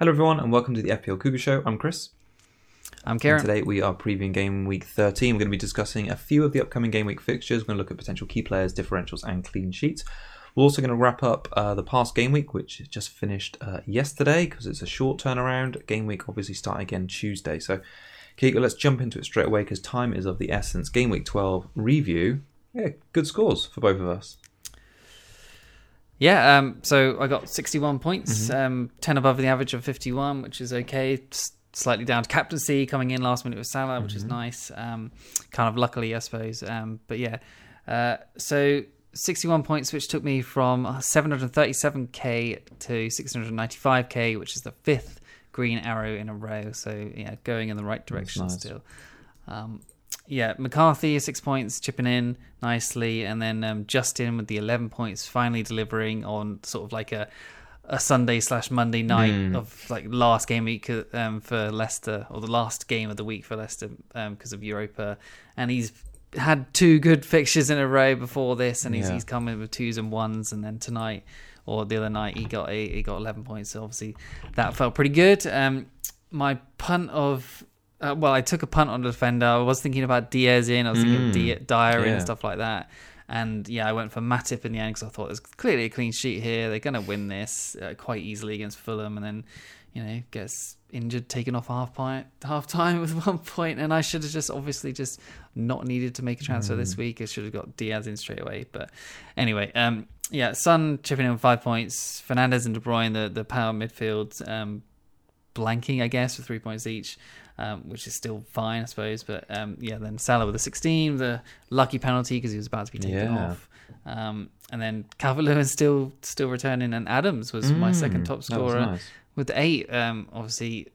Hello everyone and welcome to the FPL Kubu Show. I'm Chris. I'm Karen. And today we are previewing game week 13. We're going to be discussing a few of the upcoming game week fixtures. We're going to look at potential key players, differentials and clean sheets. We're also going to wrap up the past game week, which just finished yesterday because it's a short turnaround. Game week obviously starting again Tuesday. So Keiko, let's jump into it straight away because time is of the essence. Game week 12 review. Yeah, good scores for both of us. Yeah, so I got 61 points, 10 above the average of 51, which is okay. Slightly down to captaincy, coming in last minute with Salah, which is nice. Kind of luckily, I suppose. But yeah, so 61 points, which took me from 737k to 695k, which is the fifth green arrow in a row. So yeah, going in the right direction still. Yeah, McCarthy, 6 points, chipping in nicely. And then Justin with the 11 points, finally delivering on sort of like a Sunday/Monday night of like last game week for Leicester, or the last game of the week for Leicester because of Europa. And he's had two good fixtures in a row before this, and he's come in with twos and ones. And then tonight, or the other night, he got 11 points. So obviously that felt pretty good. My punt of... I took a punt on the defender. I was thinking about Diaz in. I was thinking Diary and stuff like that. And yeah, I went for Matip in the end because I thought there's clearly a clean sheet here. They're going to win this quite easily against Fulham. And then, gets injured, taken off half time with 1 point. And I should have just obviously not needed to make a transfer this week. I should have got Diaz in straight away. But anyway, yeah, Son chipping in with 5 points. Fernandes and De Bruyne, the power midfield, blanking, I guess, for 3 points each. Which is still fine, I suppose. But then Salah with a 16, the lucky penalty because he was about to be taken off. And then Calvert-Lewin still returning, and Adams was my second top scorer with 8. Obviously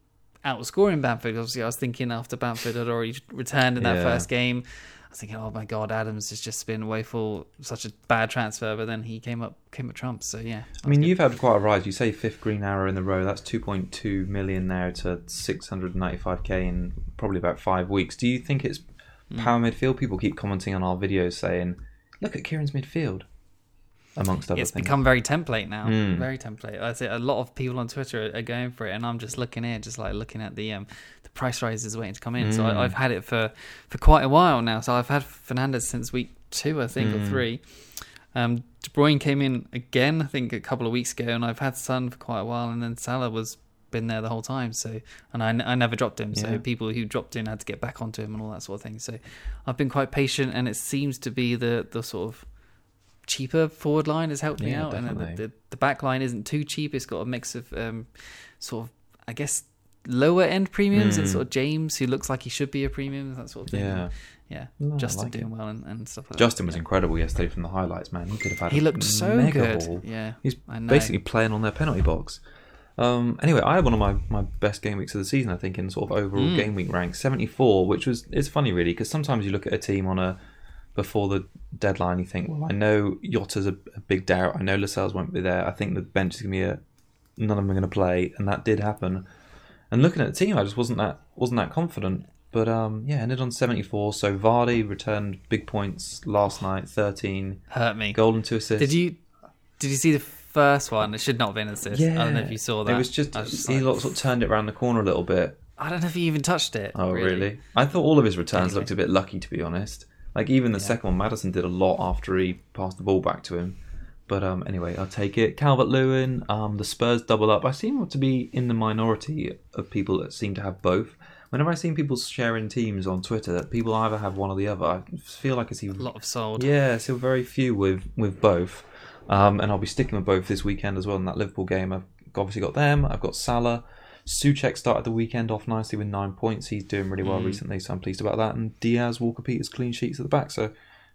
outscoring Bamford. Obviously I was thinking after Bamford had already returned in that first game, I was thinking, oh my God, Adams has just been woeful, such a bad transfer. But then he came up trumps. So yeah, I mean, you've had quite a rise. You say fifth green arrow in the row. That's 2.2 million now to 695k in probably about 5 weeks. Do you think it's power midfield? People keep commenting on our videos saying, "Look at Kieran's midfield." Amongst other things, it's become very template now. Very template. I see a lot of people on Twitter are going for it, and I'm just looking here, just like looking at the price rises waiting to come in. So I've had it for quite a while now. So I've had Fernandes since week 2, I think, or 3. De Bruyne came in again, I think, a couple of weeks ago, and I've had Son for quite a while, and then Salah was been there the whole time. So, and I never dropped him. So people who dropped in had to get back onto him and all that sort of thing. So I've been quite patient, and it seems to be the sort of cheaper forward line has helped me out, definitely. And the back line isn't too cheap. It's got a mix of sort of, I guess, lower end premiums and sort of James, who looks like he should be a premium, that sort of thing. Justin like doing it well and stuff like Justin that. Was incredible yesterday from the highlights, man. He could have had he looked so mega good ball. He's basically playing on their penalty box. Anyway, I had one of my best game weeks of the season, I think, in sort of overall game week rank, 74, which was, it's funny really, because sometimes you look at a team on a before the deadline, you think, well, I know Jota's a big doubt. I know Lascelles won't be there. I think the bench is going to be none of them are going to play, and that did happen. And looking at the team, I just wasn't that confident. But ended on 74. So Vardy returned big points last night, 13. Hurt me. Goal and 2 assists. Did you see the first one? It should not have been an assist. Yeah. I don't know if you saw that. It was just he sort of turned it around the corner a little bit. I don't know if he even touched it. Oh, really? I thought all of his returns looked a bit lucky, to be honest. Like, even the second one, Madison did a lot after he passed the ball back to him. But anyway, I'll take it. Calvert-Lewin, the Spurs double up. I seem to be in the minority of people that seem to have both. Whenever I see people sharing teams on Twitter, that people either have one or the other, I feel like I see... a lot of sold. Yeah, I see very few with both. And I'll be sticking with both this weekend as well in that Liverpool game. I've obviously got them. I've got Salah. Suchek started the weekend off nicely with 9 points. He's doing really well recently, so I'm pleased about that. And Diaz, Walker-Peters, clean sheets at the back. So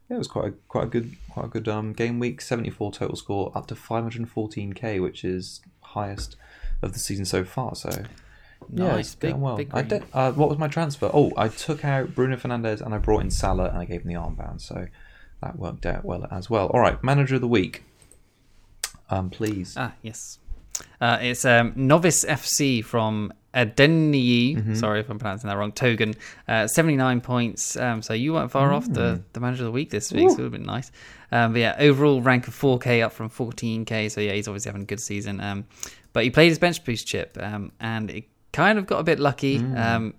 yeah, it was quite a good game week. 74 total score, up to 514k, which is highest of the season so far. So nice, big, well. Big. What was my transfer? Oh, I took out Bruno Fernandes and I brought in Salah and I gave him the armband. So that worked out well as well. All right, manager of the week, please. Ah, yes. It's Novice FC from Adeniyi. Sorry if I'm pronouncing that wrong. Togan, 79 points. So you weren't far off the manager of the week this week. So it would have been nice. But yeah, overall rank of 4K up from 14K. So yeah, he's obviously having a good season. But he played his bench boost chip, and it kind of got a bit lucky.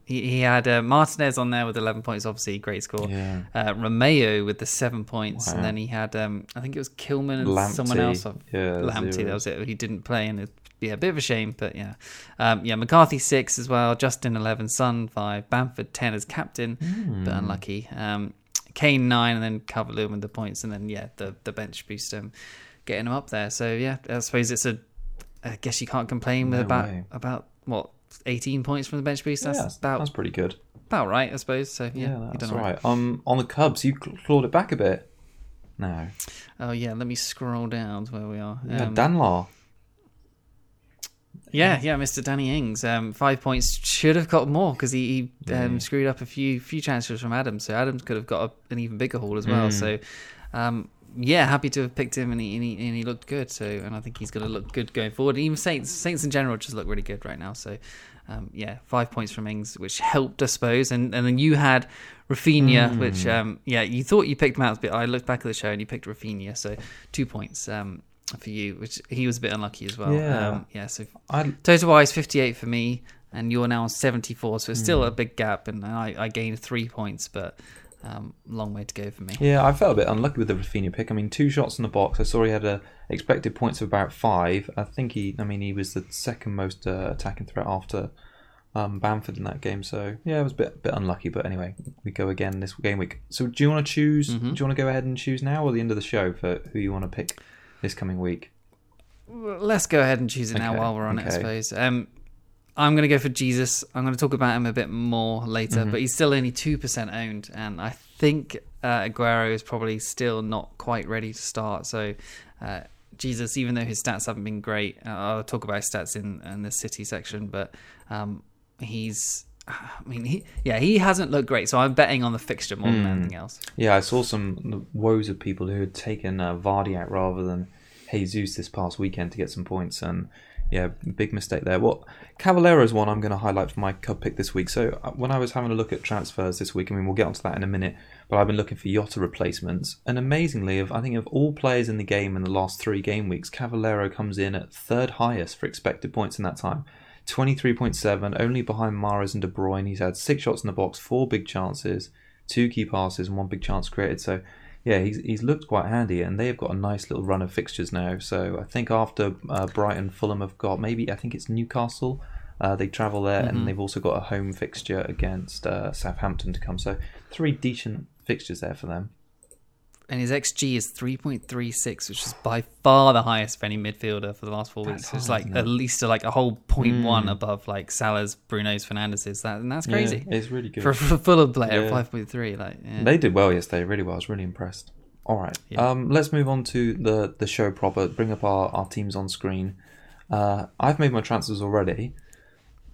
He had Martinez on there with 11 points, obviously great score. Romeo with the 7 points, and then he had I think it was Kilman and Lamptey. Someone else. Lamptey, that was it. He didn't play, and a bit of a shame, but yeah. McCarthy 6 as well, Justin 11, Son 5, Bamford 10 as captain, but unlucky. Kane 9, and then Calvert-Lewin with the points, and then the bench boost getting him up there. So yeah, I suppose it's I guess you can't complain with about what. 18 points from the bench boost. That's pretty good. About right, I suppose. So yeah that's right. On the Cubs, you clawed it back a bit. No. Oh yeah, let me scroll down to where we are. Danlar. Yeah, Mr. Danny Ings. 5 points, should have got more because he screwed up a few chances from Adams. So Adams could have got an even bigger haul as well. So happy to have picked him, and he looked good. So, and I think he's going to look good going forward. And even Saints in general just look really good right now. So, 5 points from Ings, which helped, I suppose. And then you had Rafinha, which you thought you picked him out, but I looked back at the show and you picked Rafinha. So 2 points for you, which he was a bit unlucky as well. So total wise 58 for me, and you're now on 74. So it's still a big gap, and I gained 3 points, but. Long way to go for me. Yeah, I felt a bit unlucky with the Rafinha pick. I mean, 2 shots in the box. I saw he had expected points of about 5. I think he was the second most attacking threat after Bamford in that game. So yeah, it was a bit unlucky. But anyway, we go again this game week. So do you want to choose? Do you want to go ahead and choose now, or the end of the show for who you want to pick this coming week? Let's go ahead and choose it now while we're on it, I suppose. I'm going to go for Jesus. I'm going to talk about him a bit more later, but he's still only 2% owned, and I think Aguero is probably still not quite ready to start. So Jesus, even though his stats haven't been great, I'll talk about his stats in the City section, but he hasn't looked great, so I'm betting on the fixture more than anything else. Yeah, I saw some woes of people who had taken Vardy out rather than Jesus this past weekend to get some points, and yeah, big mistake there. Well, Cavaleiro is one I'm going to highlight for my Cub pick this week. So when I was having a look at transfers this week, I mean, we'll get onto that in a minute, but I've been looking for Jota replacements. And amazingly, I think of all players in the game in the last 3 game weeks, Cavaleiro comes in at 3rd highest for expected points in that time. 23.7, only behind Mahrez and De Bruyne. He's had 6 shots in the box, 4 big chances, 2 key passes and 1 big chance created. So yeah, he's looked quite handy, and they've got a nice little run of fixtures now. So I think after Brighton, Fulham have got it's Newcastle. They travel there, and they've also got a home fixture against Southampton to come. So 3 decent fixtures there for them. And his XG is 3.36, which is by far the highest of any midfielder for the last 4 weeks. So it's like at least a whole 0.1 above like Salah's, Bruno's, Fernandes's. And that's crazy. Yeah, it's really good for a Fulham player. Yeah. 5.3. They did well yesterday. Really well. I was really impressed. All right. Yeah. Let's move on to the show proper. Bring up our teams on screen. I've made my transfers already.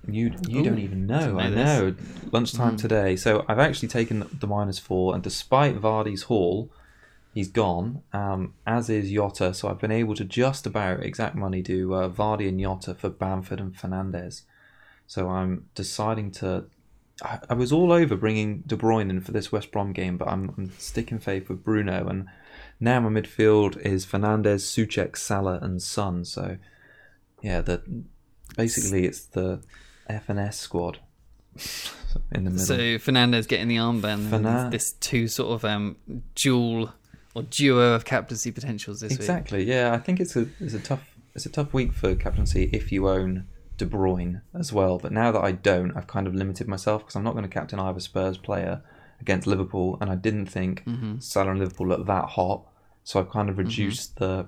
You don't even know. I know. Lunchtime today. So I've actually taken the -4, and despite Vardy's haul. He's gone, as is Jota, so I've been able to just about exact money do Vardy and Jota for Bamford and Fernandes. So I'm deciding to... I was all over bringing De Bruyne in for this West Brom game, but I'm sticking faith with Bruno, and now my midfield is Fernandes, Suchek, Salah and Son. So yeah, basically it's the F&S squad. In the middle. So Fernandes getting the armband, and this two sort of dual... or duo of captaincy potentials this week. Exactly, yeah. I think it's a tough week for captaincy if you own De Bruyne as well. But now that I don't, I've kind of limited myself because I'm not going to captain either Spurs player against Liverpool, and I didn't think Salah and Liverpool looked that hot. So I've kind of reduced the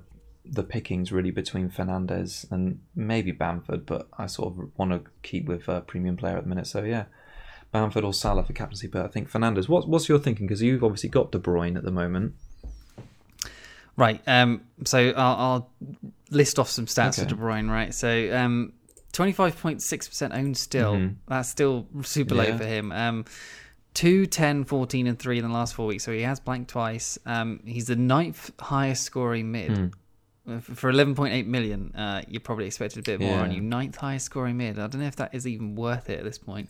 pickings really between Fernandes and maybe Bamford, but I sort of want to keep with a premium player at the minute. So yeah, Bamford or Salah for captaincy. But I think Fernandes, what's your thinking? Because you've obviously got De Bruyne at the moment. Right, so I'll list off some stats for De Bruyne, right? So 25.6% owned still. That's still super low for him. 2, 10, 14 and 3 in the last 4 weeks, so he has blanked twice. He's the 9th highest scoring mid For 11.8 million, you probably expected a bit more on you. Ninth highest scoring mid. I don't know if that is even worth it at this point.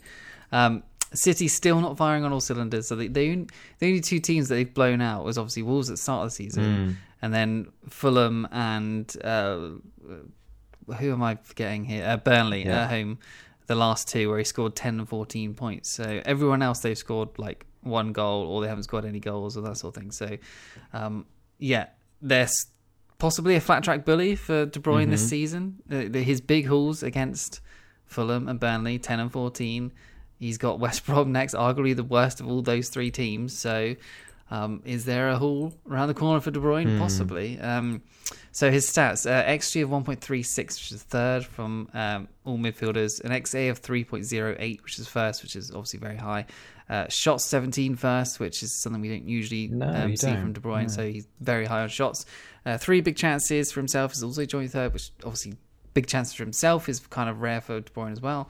City still not firing on all cylinders. So the only two teams that they've blown out was obviously Wolves at the start of the season, and then Fulham and who am I forgetting here? Burnley at home, the last two where he scored 10 and 14 points. So everyone else they've scored like one goal or they haven't scored any goals or that sort of thing. So they're possibly a flat track bully for De Bruyne this season. His big hauls against Fulham and Burnley, 10 and 14. He's got West Brom next, arguably the worst of all those three teams. So is there a haul around the corner for De Bruyne? Possibly. So his stats, XG of 1.36, which is third from all midfielders. An XA of 3.08, which is first, which is obviously very high. Shots 17 first, which is something we don't usually see from De Bruyne. So he's very high on shots. Three big chances for himself is also joint third, which obviously big chances for himself is kind of rare for De Bruyne as well.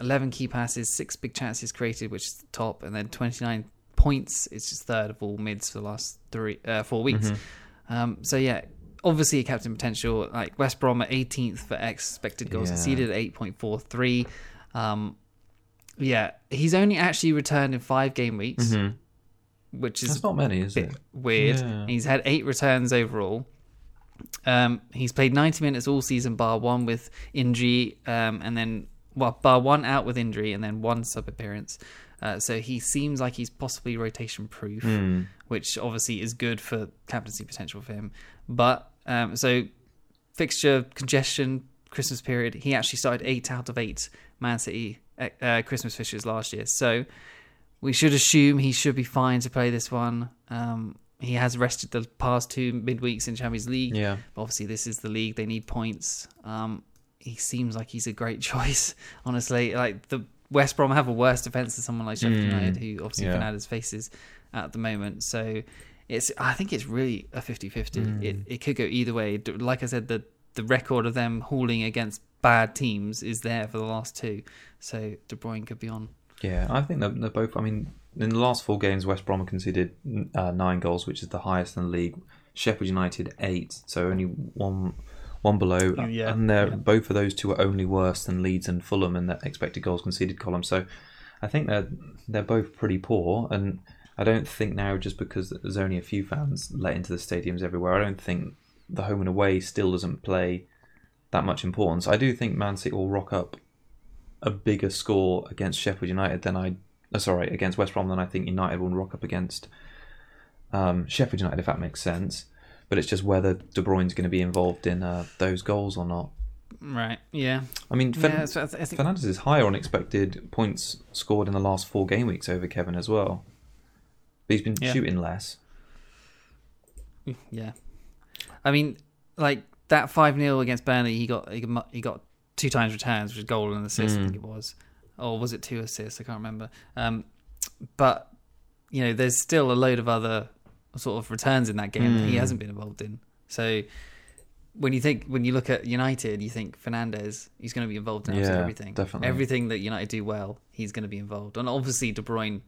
11 key passes, 6 big chances created, which is top, and then 29 points. It's just third of all mids for the last 4 weeks. So yeah, obviously a captain potential. Like West Brom at 18th for expected goals conceded at 8.43. Yeah, he's only actually returned in 5 game weeks, which is that's not many, is it? Weird. Yeah. He's had 8 returns overall. He's played 90 minutes all season, bar one with injury, and then bar one out with injury, and then one sub appearance. So he seems like he's possibly rotation proof, which obviously is good for captaincy potential for him. But so fixture congestion, Christmas period. He actually started 8 out of 8 Man City Christmas fixtures last year, so we should assume he should be fine to play this one. He has rested the past 2 midweeks in Champions League. Yeah. Obviously, this is the league. They need points. He seems like he's a great choice, honestly. Like the West Brom have a worse defence than someone like Sheffield United, who obviously Fernandes faces at the moment. So I think it's really a 50-50. It could go either way. Like I said, the record of them hauling against bad teams is there for the last 2. So De Bruyne could be on. Yeah, I think they're both... I mean... In the last 4 games, West Brom conceded 9 goals, which is the highest in the league. Sheffield United 8, so only one below. And both of those 2 are only worse than Leeds and Fulham in that expected goals conceded column. So I think they're both pretty poor. And I don't think now, just because there's only a few fans let into the stadiums everywhere, I don't think the home and away still doesn't play that much importance. I do think Man City will rock up a bigger score against Sheffield United than against West Brom, then I think United will rock up against Sheffield United, if that makes sense. But it's just whether De Bruyne's going to be involved in those goals or not. Right, yeah. I mean, Fernandes is higher on expected points scored in the last 4 game weeks over Kevin as well. But he's been shooting less. Yeah. I mean, like that 5-0 against Burnley, he got 2 times returns, which is goal and assist, I think it was. Or was it 2 assists? I can't remember. But, you know, there's still a load of other sort of returns in that game that he hasn't been involved in. So when you look at United, you think Fernandes, he's going to be involved in everything. Definitely. Everything that United do well, he's going to be involved. And obviously De Bruyne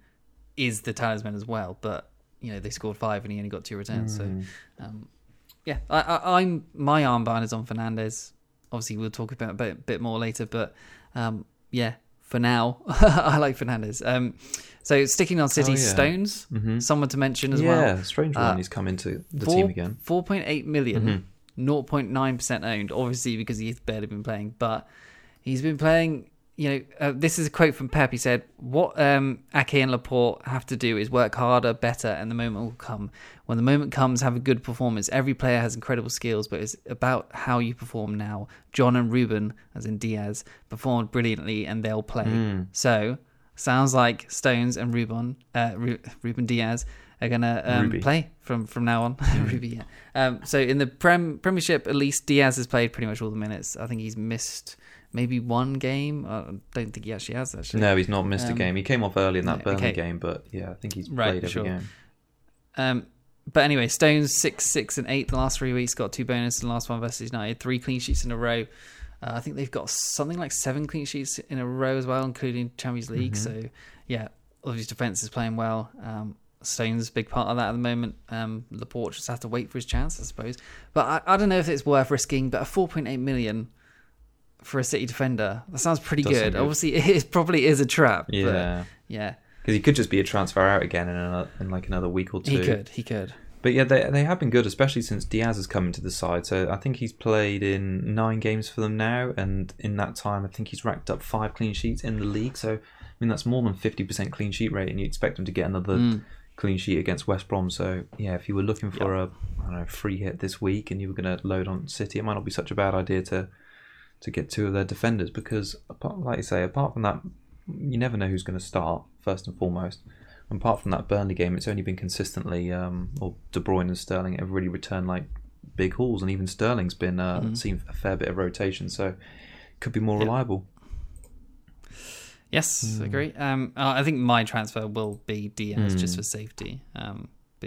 is the talisman as well. But, you know, they scored 5 and he only got 2 returns. So, yeah, my armband is on Fernandes. Obviously, we'll talk about it a bit more later. But, yeah. For now, I like Fernandes. So sticking on City, Stones, someone to mention as well. Yeah, strange one. He's come into the team again. 4.8 million, 0.9% owned, obviously because he's barely been playing. But he's been playing, you know, this is a quote from Pep. He said, what Ake and Laporte have to do is work harder, better, and the moment will come. When the moment comes, have a good performance. Every player has incredible skills, but it's about how you perform now. John and Rúben, as in Diaz, performed brilliantly and they'll play. So, sounds like Stones and Rúben Diaz are going to play from now on. Ruby, so, in the Premiership, at least, Diaz has played pretty much all the minutes. I think he's missed maybe 1 game. I don't think he actually has, actually. No, he's not missed a game. He came off early in that Burnley game, but, yeah, I think he's played every game. But anyway, Stones 6, 6, and 8 the last 3 weeks, got 2 bonus in the last one versus United, 3 clean sheets in a row. I think they've got something like 7 clean sheets in a row as well, including Champions League. So yeah, obviously defence is playing well. Stone's a big part of that at the moment. Laporte just has to wait for his chance, I suppose. But I don't know if it's worth risking, but a 4.8 million for a City defender, that sounds pretty good. Obviously, it probably is a trap. Yeah. But yeah. Because he could just be a transfer out again in another week or two. He could. But yeah, they have been good, especially since Diaz has come into the side. So I think he's played in 9 games for them now. And in that time, I think he's racked up 5 clean sheets in the league. So, I mean, that's more than 50% clean sheet rate. And you expect him to get another clean sheet against West Brom. So, yeah, if you were looking for a free hit this week and you were going to load on City, it might not be such a bad idea to get 2 of their defenders. Because, like you say, apart from that, you never know who's going to start, first and foremost. And apart from that Burnley game, it's only been consistently, De Bruyne and Sterling have really returned like big hauls, and even Sterling's been seen a fair bit of rotation, so could be more reliable. Yes, I agree. I think my transfer will be Diaz just for safety. But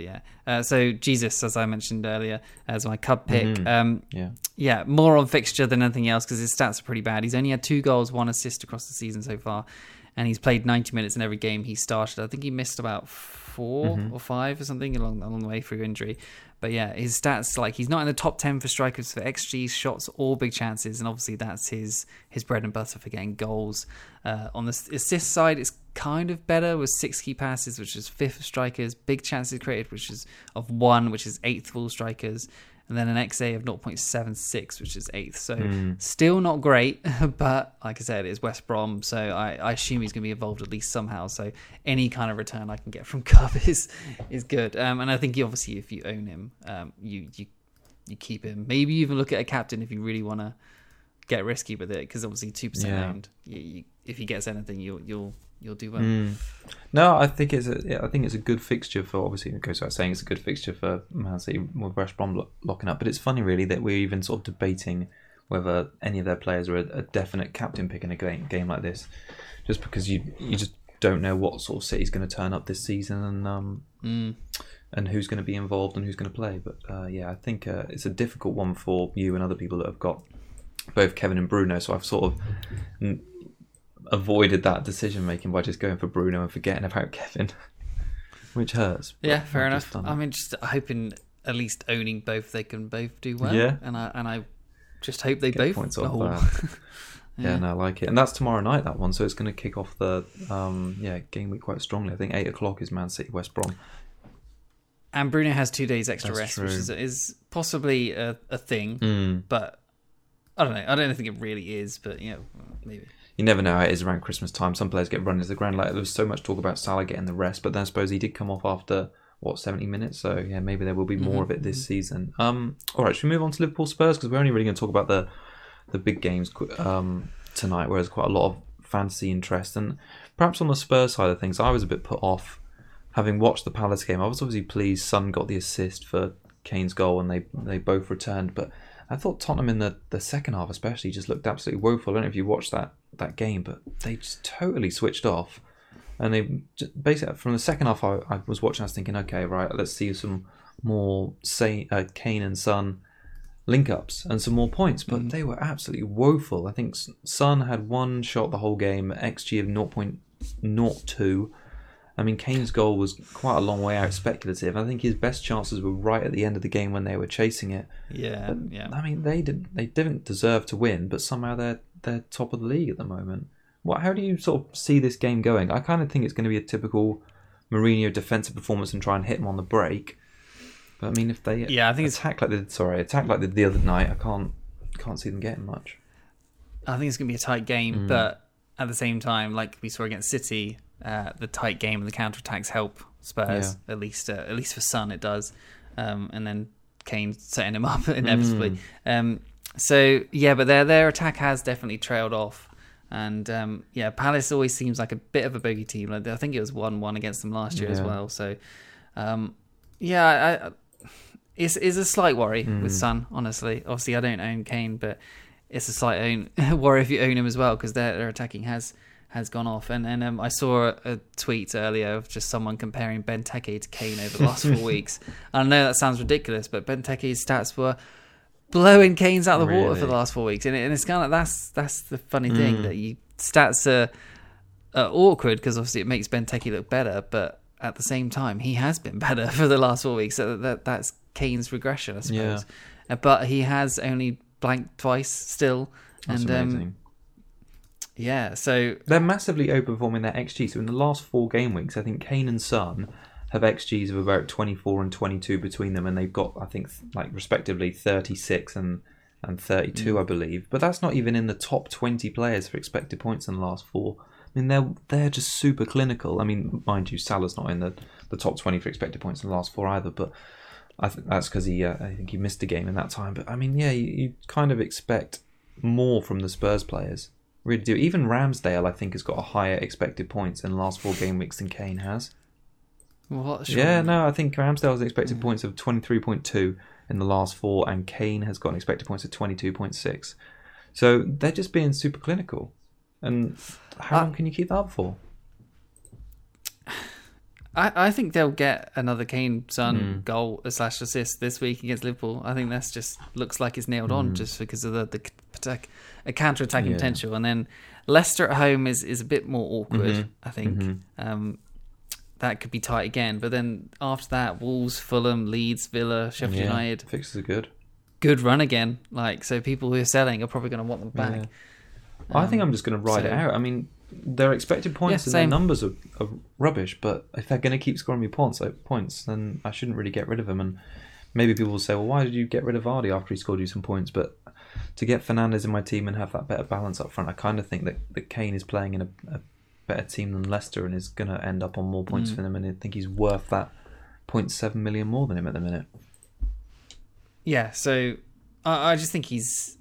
yeah, so Jesus, as I mentioned earlier, as my cub pick. More on fixture than anything else because his stats are pretty bad. He's only had 2 goals, 1 assist across the season so far. And he's played 90 minutes in every game he started. I think he missed about 4 or 5 or something along the way through injury. But yeah, his stats, like he's not in the top 10 for strikers for XG, shots, or big chances. And obviously that's his bread and butter for getting goals. On the assist side, it's kind of better with 6 key passes, which is 5th strikers, big chances created, which is of 1, which is 8th of all strikers. And then an XA of 0.76, which is 8th. So still not great, but like I said, it's West Brom, so I assume he's going to be involved at least somehow. So any kind of return I can get from Cup is good. And I think obviously if you own him, you keep him. Maybe you even look at a captain if you really want to get risky with it, because obviously 2% owned. You, if he gets anything, you'll do well. No, I think it's a good fixture for, obviously it goes without saying, it's a good fixture for Man City with West Brom locking up. But it's funny really that we're even sort of debating whether any of their players are a definite captain pick in a game like this, just because you just don't know what sort of City's going to turn up this season and who's going to be involved and who's going to play. But I think it's a difficult one for you and other people that have got both Kevin and Bruno. So I've sort of avoided that decision making by just going for Bruno and forgetting about Kevin, which hurts. Yeah, fair enough. I'm just hoping at least owning both, they can both do well. Yeah. And I just hope they both points off that. Yeah, and I like it. And that's tomorrow night, that one. So it's going to kick off the game week quite strongly. I think 8:00 is Man City West Brom. And Bruno has 2 days extra rest, which is possibly a thing, but I don't know. I don't think it really is, but maybe. You never know how it is around Christmas time. Some players get run into the ground. Like, there was so much talk about Salah getting the rest, but then I suppose he did come off after, 70 minutes? So, yeah, maybe there will be more of it this season. All right, should we move on to Liverpool Spurs? Because we're only really going to talk about the big games tonight, where there's quite a lot of fantasy interest. And perhaps on the Spurs side of things, I was a bit put off having watched the Palace game. I was obviously pleased Son got the assist for Kane's goal and they both returned, but I thought Tottenham in the second half especially just looked absolutely woeful. I don't know if you watched that game, but they just totally switched off. And they basically, from the second half I was watching, I was thinking, okay, right, let's see some more Kane and Son link-ups and some more points. But they were absolutely woeful. I think Son had 1 shot the whole game, XG of 0.02. I mean, Kane's goal was quite a long way out, speculative. I think his best chances were right at the end of the game when they were chasing it. Yeah, but, yeah. I mean, they didn't deserve to win, but somehow they're top of the league at the moment. How do you sort of see this game going? I kind of think it's going to be a typical Mourinho defensive performance and try and hit him on the break. But I mean, if they I think attack like they did the other night, I can't see them getting much. I think it's going to be a tight game, but at the same time, like we saw against City. The tight game and the counter-attacks help Spurs, at least for Son it does, and then Kane setting him up inevitably. But their attack has definitely trailed off, and Palace always seems like a bit of a bogey team. Like, I think it was 1-1 against them last year as well, so it's a slight worry with Son, honestly. Obviously I don't own Kane, but it's a slight worry if you own him as well, because their attacking has gone off, and I saw a tweet earlier of just someone comparing Benteke to Kane over the last 4 weeks. I know that sounds ridiculous, but Benteke's stats were blowing Kane's out of the water for the last 4 weeks, and it's kind of that's the funny thing, that stats are awkward because obviously it makes Benteke look better, but at the same time, he has been better for the last 4 weeks. So that's Kane's regression, I suppose. Yeah. But he has only blanked twice still. That's amazing. Yeah, so... They're massively overperforming their XG. So in the last 4 game weeks, I think Kane and Son have XGs of about 24 and 22 between them, and they've got, I think, like respectively 36 and 32, I believe. But that's not even in the top 20 players for expected points in the last 4. I mean, they're just super clinical. I mean, mind you, Salah's not in the top 20 for expected points in the last 4 either, but I think that's because I think he missed a game in that time. But I mean, yeah, you kind of expect more from the Spurs players. Really do. Even Ramsdale, I think, has got a higher expected points in the last 4 game weeks than Kane has. What? Yeah, no, I think Ramsdale's expected points of 23.2 in the last 4, and Kane has got an expected points of 22.6. So they're just being super clinical. And how long can you keep that up for? I think they'll get another Kane Son goal / assist this week against Liverpool. I think that's just looks like it's nailed on just because of the counter-attacking potential. And then Leicester at home is a bit more awkward, I think. That could be tight again. But then after that, Wolves, Fulham, Leeds, Villa, Sheffield United. Fixes are good. Good run again. So people who are selling are probably going to want them back. Yeah. I think I'm just going to ride it out. I mean, their expected points and their numbers are rubbish, but if they're going to keep scoring me points, then I shouldn't really get rid of them. And maybe people will say, well, why did you get rid of Vardy after he scored you some points? But to get Fernandes in my team and have that better balance up front, I kind of think that Kane is playing in a better team than Leicester and is going to end up on more points for them, and I think he's worth that 0.7 million more than him at the minute. Yeah, so I just think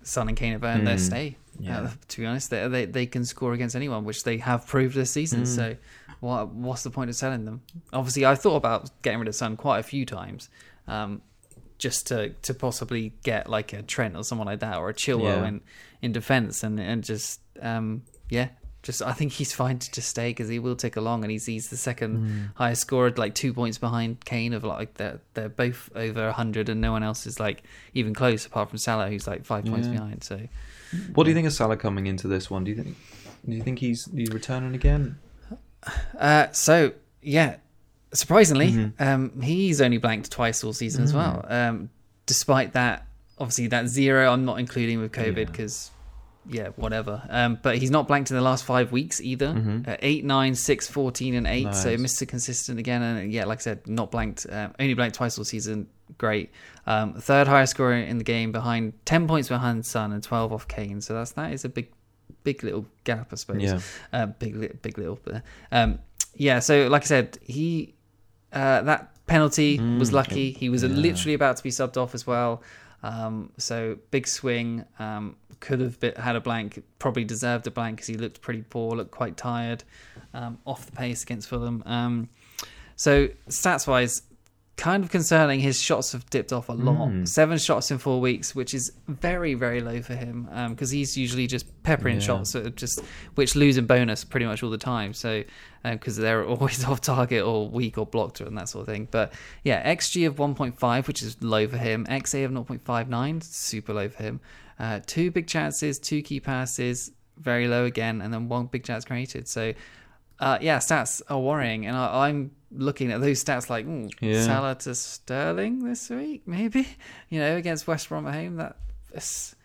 Son and Kane have earned their stay. Yeah. To be honest, they can score against anyone, which they have proved this season. So, what's the point of selling them? Obviously, I thought about getting rid of Son quite a few times, just to possibly get like a Trent or someone like that, or a Chilwell in defence, and just I think he's fine to just stay because he will tick along, and he's the second highest scorer, like 2 points behind Kane. Of like they're both over 100, and no one else is like even close apart from Salah, who's like 5 points behind. So. What do you think of Salah coming into this one? Do you think he's returning again? Surprisingly, he's only blanked twice all season as well. Despite that, obviously that 0 I'm not including with COVID because, whatever. But he's not blanked in the last 5 weeks either. 8, 9, 6, 14 and 8. Nice. So Mr. Consistent again. And like I said, not blanked. Only blanked twice all season. Great. Third highest scorer in the game, 10 points behind Son and 12 off Kane. So that is a big little gap, I suppose. Yeah. Big little. So like I said, he that penalty was lucky. He was literally about to be subbed off as well. So big swing. Could have had a blank. Probably deserved a blank because he looked pretty poor. Looked quite tired. Off the pace against Fulham. So stats wise. Kind of concerning, his shots have dipped off a lot. 7 shots in 4 weeks, which is very, very low for him because he's usually just peppering shots, which lose in bonus pretty much all the time. So because they're always off target or weak or blocked and that sort of thing. But XG of 1.5, which is low for him. XA of 0.59, super low for him. 2 big chances, 2 key passes, very low again, and then 1 big chance created. So stats are worrying, and I'm looking at those stats like Salah to Sterling this week, maybe against West Brom at home. That it's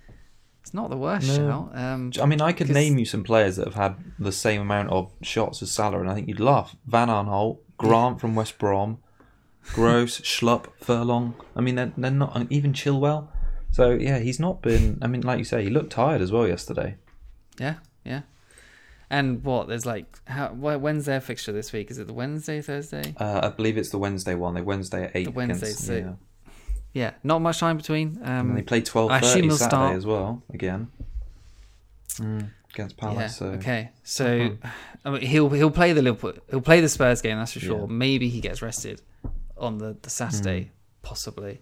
not the worst shout. I could name you some players that have had the same amount of shots as Salah, and I think you'd laugh. Van Aanholt, Grant from West Brom, Gross, Schlupp, Furlong. I mean, they're not even Chilwell. So he's not been. I mean, like you say, he looked tired as well yesterday. Yeah. And there's when's their fixture this week? Is it the Wednesday, Thursday? I believe it's the Wednesday one. They're Wednesday at 8. The Wednesday, so not much time between. And they play 12:30 Saturday as well, again. Against Palace, so... Okay, so I mean, he'll play the Liverpool. He'll play the Spurs game, that's for sure. Yeah. Maybe he gets rested on the Saturday, possibly.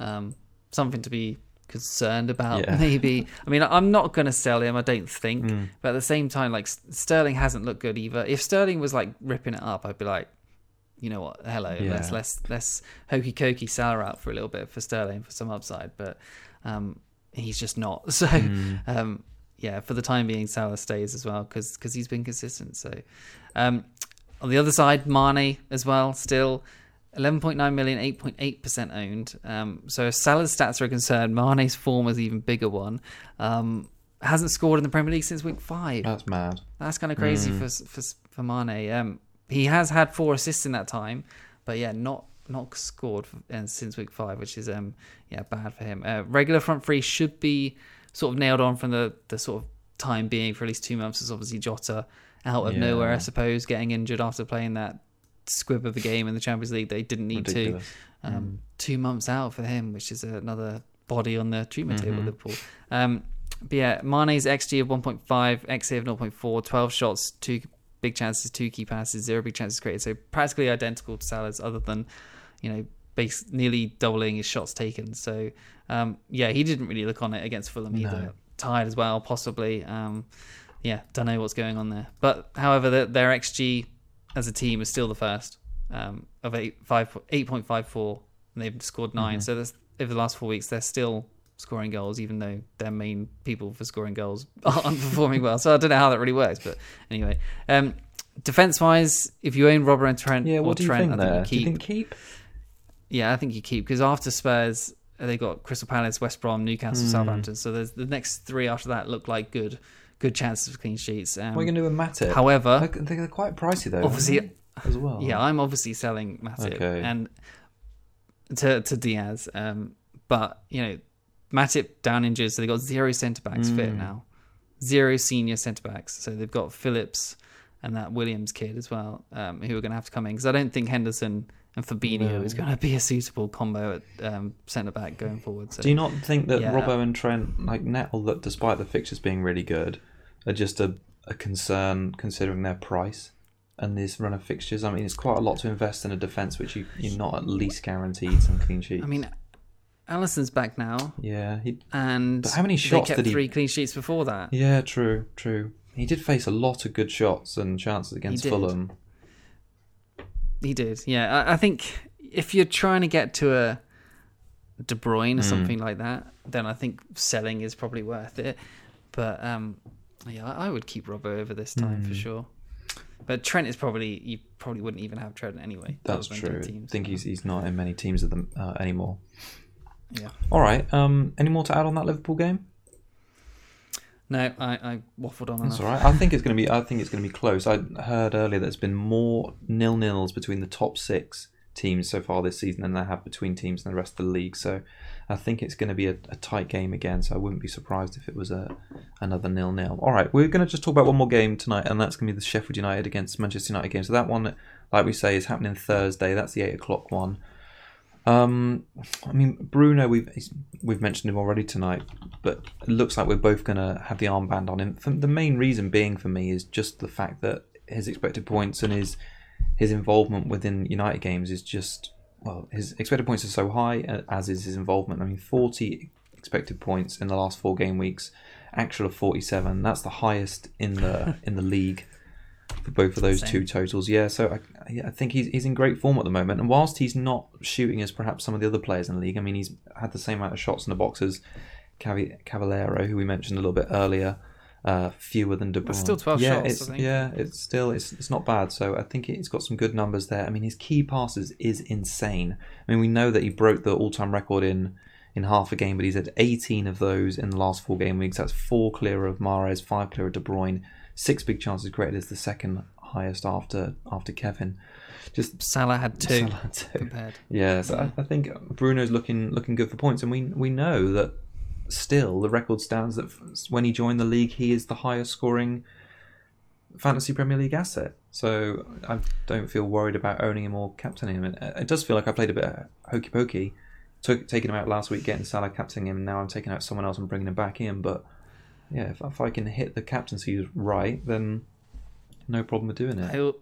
Something to be concerned about, maybe. I mean, I'm not going to sell him, I don't think, but at the same time, Sterling hasn't looked good either. If Sterling was ripping it up, I'd be like, you know what, hello, let's hokey cokey Salah out for a little bit for Sterling for some upside, but he's just not. So for the time being, Salah stays as well because he's been consistent. So On the other side, Mane as well, still 11.9 million, 8.8% owned. So if Salah's stats are a concern, Mane's form is an even bigger one. Hasn't scored in the Premier League since week 5. That's mad. That's kind of crazy for Mane. He has had 4 assists in that time, but yeah, not scored since week 5, which is bad for him. Regular front three should be sort of nailed on from the sort of time being for at least 2 months. Is obviously Jota out of nowhere, I suppose, getting injured after playing that squib of a game in the Champions League. They didn't need to. 2 months out for him, which is another body on the treatment table at Liverpool. But yeah, Mane's XG of 1.5, XA of 0.4, 12 shots, 2 big chances, 2 key passes, 0 big chances created. So practically identical to Salah's, other than, nearly doubling his shots taken. So he didn't really look on it against Fulham either. No. Tired as well, possibly. Don't know what's going on there. But however, their XG as a team is still the first of 8.54, and they've scored 9. So that's, over the last 4 weeks, they're still scoring goals, even though their main people for scoring goals aren't performing well. So I don't know how that really works, but anyway. Defense-wise, if you own Robert and Trent, do you think you keep? Yeah, I think you keep, because after Spurs, they got Crystal Palace, West Brom, Newcastle, Southampton. So there's the next 3 after that look like good chances for clean sheets. What are you going to do with Matip? However, they're quite pricey though, obviously, as well. Yeah, I'm obviously selling Matip and to Diaz, but Matip down injured, so they got 0 centre backs fit now, 0 senior centre backs. So they've got Phillips and that Williams kid as well, who are going to have to come in, because I don't think Henderson and Fabinho is going to be a suitable combo at centre back going forward. So, do you not think that Robbo and Trent, nettle that, despite the fixtures being really good, are just a concern considering their price and this run of fixtures? I mean, it's quite a lot to invest in a defence which you're not at least guaranteed some clean sheets. I mean, Alisson's back now. Yeah, but how many shots did he? They kept 3 clean sheets before that. Yeah, true. He did face a lot of good shots and chances against Fulham. He did, yeah. I think if you're trying to get to a De Bruyne or something like that, then I think selling is probably worth it. But I would keep Robbo over this time for sure. But Trent is you probably wouldn't even have Trent anyway. That's true. I think he's not in many teams of them anymore. Yeah. All right. Any more to add on that Liverpool game? No, I waffled on. That's all right. I think it's going to be close. I heard earlier there's been more 0-0s between the top 6 teams so far this season than there have between teams in the rest of the league. So I think it's going to be a tight game again. So I wouldn't be surprised if it was another 0-0. All right, we're going to just talk about one more game tonight, and that's going to be the Sheffield United against Manchester United game. So that one, like we say, is happening Thursday. That's the 8:00 one. I mean, Bruno, we've mentioned him already tonight, but it looks like we're both going to have the armband on him. The main reason being for me is just the fact that his expected points and his involvement within United games is just, his expected points are so high, as is his involvement. I mean, 40 expected points in the last 4 game weeks, actual of 47. That's the highest in the league for both of those two totals. Yeah, so I think he's in great form at the moment. And whilst he's not shooting as perhaps some of the other players in the league, I mean, he's had the same amount of shots in the box as Cavaleiro, who we mentioned a little bit earlier, fewer than De Bruyne. It's still 12 shots, I think. Yeah, it's still it's not bad. So I think he's got some good numbers there. I mean, his key passes is insane. I mean, we know that he broke the all-time record in half a game, but he's had 18 of those in the last 4 game weeks. That's 4 clear of Mahrez, 5 clear of De Bruyne, 6 big chances created, is the second highest after Kevin. Just Salah had two. Compared. Yeah, so I think Bruno's looking good for points, and we know that still the record stands that when he joined the league, he is the highest scoring fantasy Premier League asset. So I don't feel worried about owning him or captaining him. And it does feel like I played a bit of hokey-pokey, taking him out last week, getting Salah, captaining him, and now I'm taking out someone else and bringing him back in, but yeah, if I can hit the captaincy right, then no problem with doing it.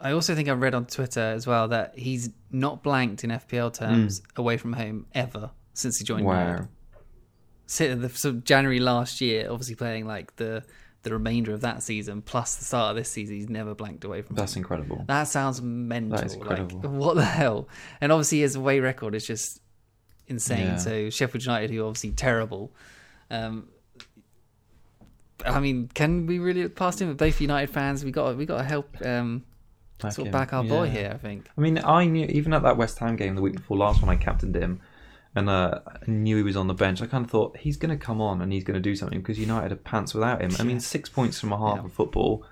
I also think I read on Twitter as well that he's not blanked in FPL terms away from home ever since he joined. Wow. So January last year, obviously playing like the remainder of that season plus the start of this season, he's never blanked away from home. That's incredible. That sounds mental. That is incredible. Like, what the hell? And obviously his away record is just insane. Yeah. So Sheffield United, who are obviously terrible, I mean, can we really pass him? Both United fans, we got to help back sort of back our boy here, I think. I mean, I knew even at that West Ham game the week before last when I captained him, and I knew he was on the bench. I kind of thought he's going to come on and he's going to do something because United are pants without him. I mean, 6 points from a half of football.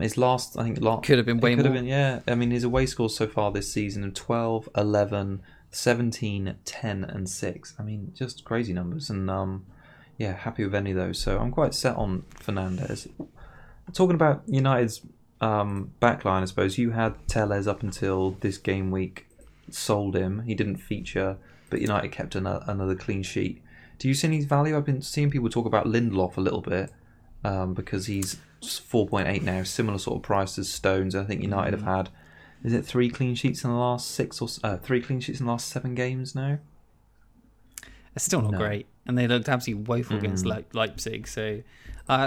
His last, I think, could have been way more. I mean, his away scores so far this season of 12, 11, 17, 10, and 6. I mean, just crazy numbers. And yeah, happy with any of those. So I'm quite set on Fernandes. Talking about United's backline, I suppose you had Telles up until this game week, sold him. He didn't feature, but United kept another clean sheet. Do you see any value? I've been seeing people talk about Lindelof a little bit because he's 4.8 now, similar sort of price as Stones. I think United have had, is it three clean sheets in the last 7 games now? It's still not great, and they looked absolutely woeful against Leipzig. So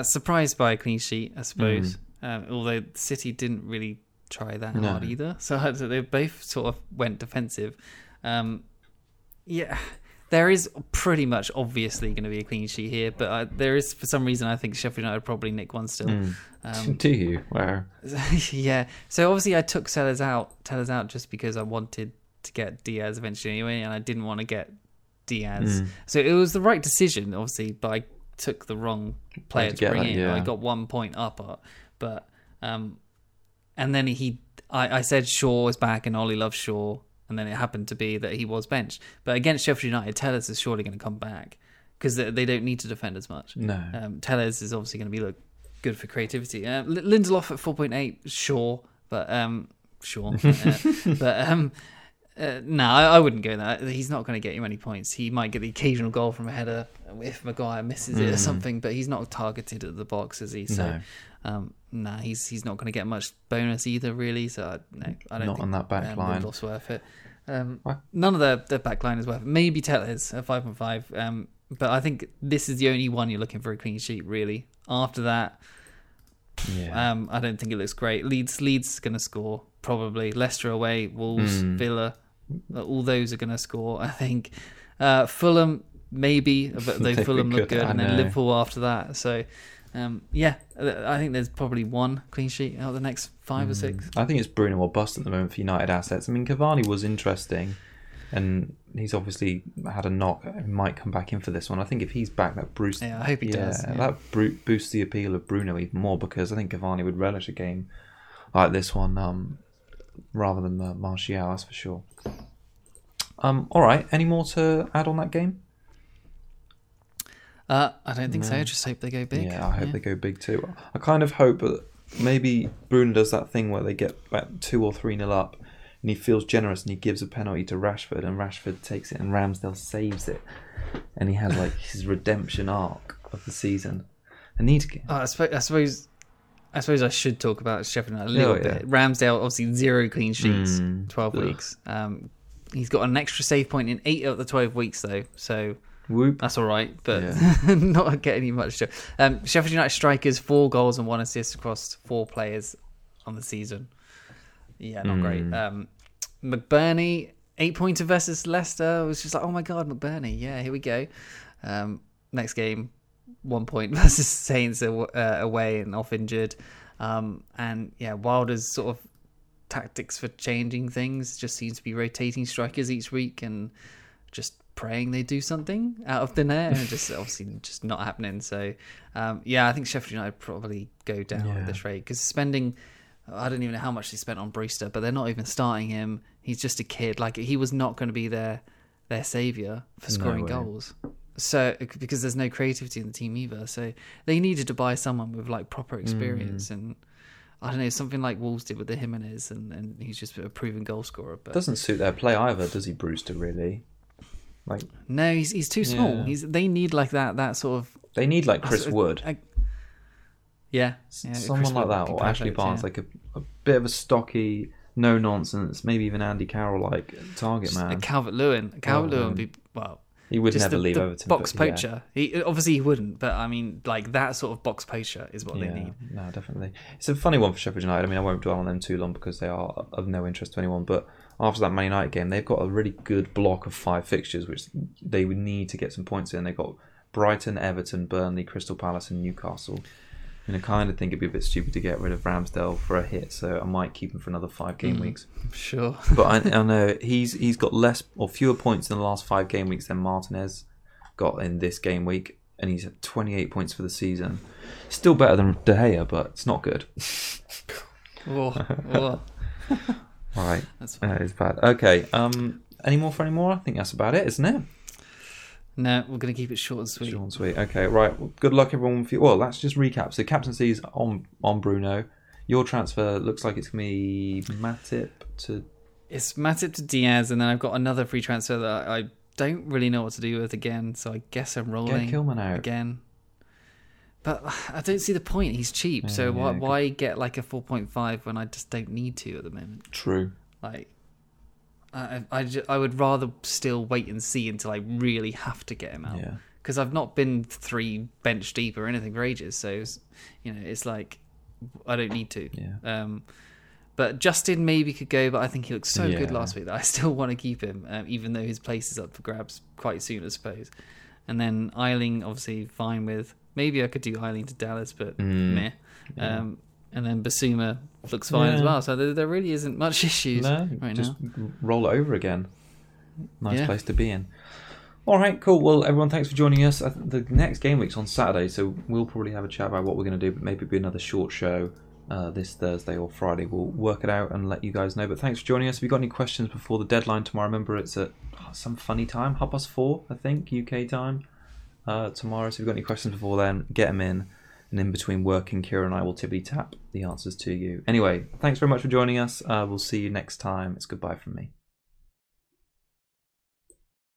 surprised by a clean sheet, I suppose. Although City didn't really try that hard either, so they both sort of went defensive. Yeah, there is pretty much obviously going to be a clean sheet here, but there is, for some reason, I think Sheffield United probably nick one still. Do you? Wow. Yeah. So obviously I took Tellers out just because I wanted to get Diaz eventually anyway, and I didn't want to get Diaz. So it was the right decision, obviously, but I took the wrong player to bring in. I got 1 point up, but and then I said Shaw is back and Ollie loves Shaw. And then it happened to be that he was benched. But against Sheffield United, Telles is surely going to come back because they don't need to defend as much. No, Telles is obviously going to be good for creativity. Lindelof at 4.8, sure. But I wouldn't go that. He's not going to get you many points. He might get the occasional goal from a header if Maguire misses it or something, but he's not targeted at the box, is he? So, no. He's not going to get much bonus either, really. So I don't think on that back line. Lindelof's worth it. None of their back line is worth it. Maybe Tellers at 5.5, but I think this is the only one you're looking for a clean sheet, really. After that, I don't think it looks great. Leeds is going to score probably. Leicester away, Wolves, Villa, all those are going to score. I think Fulham maybe, but though Fulham look good, and then Liverpool after that. So. I think there's probably one clean sheet out of the next 5 or 6. I think it's Bruno or bust at the moment for United assets. I mean, Cavani was interesting, and he's obviously had a knock and might come back in for this one. I think if he's back, that boosts. Yeah, I hope he does. Yeah. That boosts the appeal of Bruno even more because I think Cavani would relish a game like this one rather than Martial, that's for sure. All right, any more to add on that game? I don't think so. I just hope they go big. Yeah, I hope they go big too. I kind of hope that maybe Bruno does that thing where they get about 2 or 3-0 up and he feels generous and he gives a penalty to Rashford and Rashford takes it and Ramsdale saves it and he has his redemption arc of the season. I need to get... I suppose I should talk about Sheffield a little bit. Ramsdale, obviously 0 clean sheets, 12 weeks. He's got an extra save point in 8 of the 12 weeks though, so... Whoop. That's all right, but not getting much. Sheffield United strikers, 4 goals and 1 assist across 4 players on the season. Yeah, not great. McBurney, 8 pointer versus Leicester. I was just like, oh my God, McBurney. Yeah, here we go. Next game, 1 point versus Saints away and off injured. Wilder's sort of tactics for changing things just seems to be rotating strikers each week and just praying they do something out of thin air and just obviously just not happening. So I think Sheffield United probably go down at this rate because spending, I don't even know how much they spent on Brewster, but they're not even starting him. He's just a kid. He was not going to be their saviour for scoring goals. So because there's no creativity in the team either. So they needed to buy someone with proper experience and I don't know, something like Wolves did with the Jimenez and he's just a proven goal scorer. But doesn't suit their play either, does he, Brewster, really? No, he's too small. They need that sort of. They need Chris Wood. Someone Chris like that, or perfect, Ashley Barnes, a bit of a stocky, no nonsense, maybe even Andy Carroll target just man. Calvert-Lewin. Calvert-Lewin would be he would never leave Everton. Box poacher. He obviously he wouldn't, but I mean, that sort of box poacher is what they need. No, definitely. It's a funny one for Sheffield United. I mean, I won't dwell on them too long because they are of no interest to anyone, but. After that Man United game, they've got a really good block of 5 fixtures, which they would need to get some points in. They've got Brighton, Everton, Burnley, Crystal Palace and Newcastle. And I kind of think it'd be a bit stupid to get rid of Ramsdale for a hit, so I might keep him for another 5 game weeks. Sure. But I know he's got less or fewer points in the last 5 game weeks than Martinez got in this game week, and he's at 28 points for the season. Still better than De Gea, but it's not good. Whoa. All right. That's fine. That is bad. Okay. Any more? I think that's about it, isn't it? No, we're going to keep it short and sweet. Short and sweet. Okay, right. Well, good luck, everyone. Well, let's just recap. So, captaincy's on Bruno. Your transfer looks like it's going to be Matip to... It's Matip to Diaz, and then I've got another free transfer that I don't really know what to do with again, so I guess I'm rolling. Get Kilman out. Again. But I don't see the point. He's cheap, so why get like a 4.5 when I just don't need to at the moment? True. Like... I would rather still wait and see until I really have to get him out, because I've not been 3 bench deep or anything for ages, so it's like I don't need to. Yeah. But Justin maybe could go, but I think he looked so good last week that I still want to keep him, even though his place is up for grabs quite soon, I suppose. And then Eiling, obviously fine with. Maybe I could do Eiling to Dallas, but meh. Yeah. And then Basuma looks fine as well. So there really isn't much issues right just now. Just roll it over again. Nice place to be in. All right, cool. Well, everyone, thanks for joining us. The next game week's on Saturday, so we'll probably have a chat about what we're going to do, but maybe it'll be another short show this Thursday or Friday. We'll work it out and let you guys know. But thanks for joining us. If you've got any questions before the deadline tomorrow, remember it's at some funny time, 4:30, I think, UK time tomorrow. So if you've got any questions before then, get them in. And in between working, Kira and I will tippity tap the answers to you. Anyway, thanks very much for joining us. We'll see you next time. It's goodbye from me.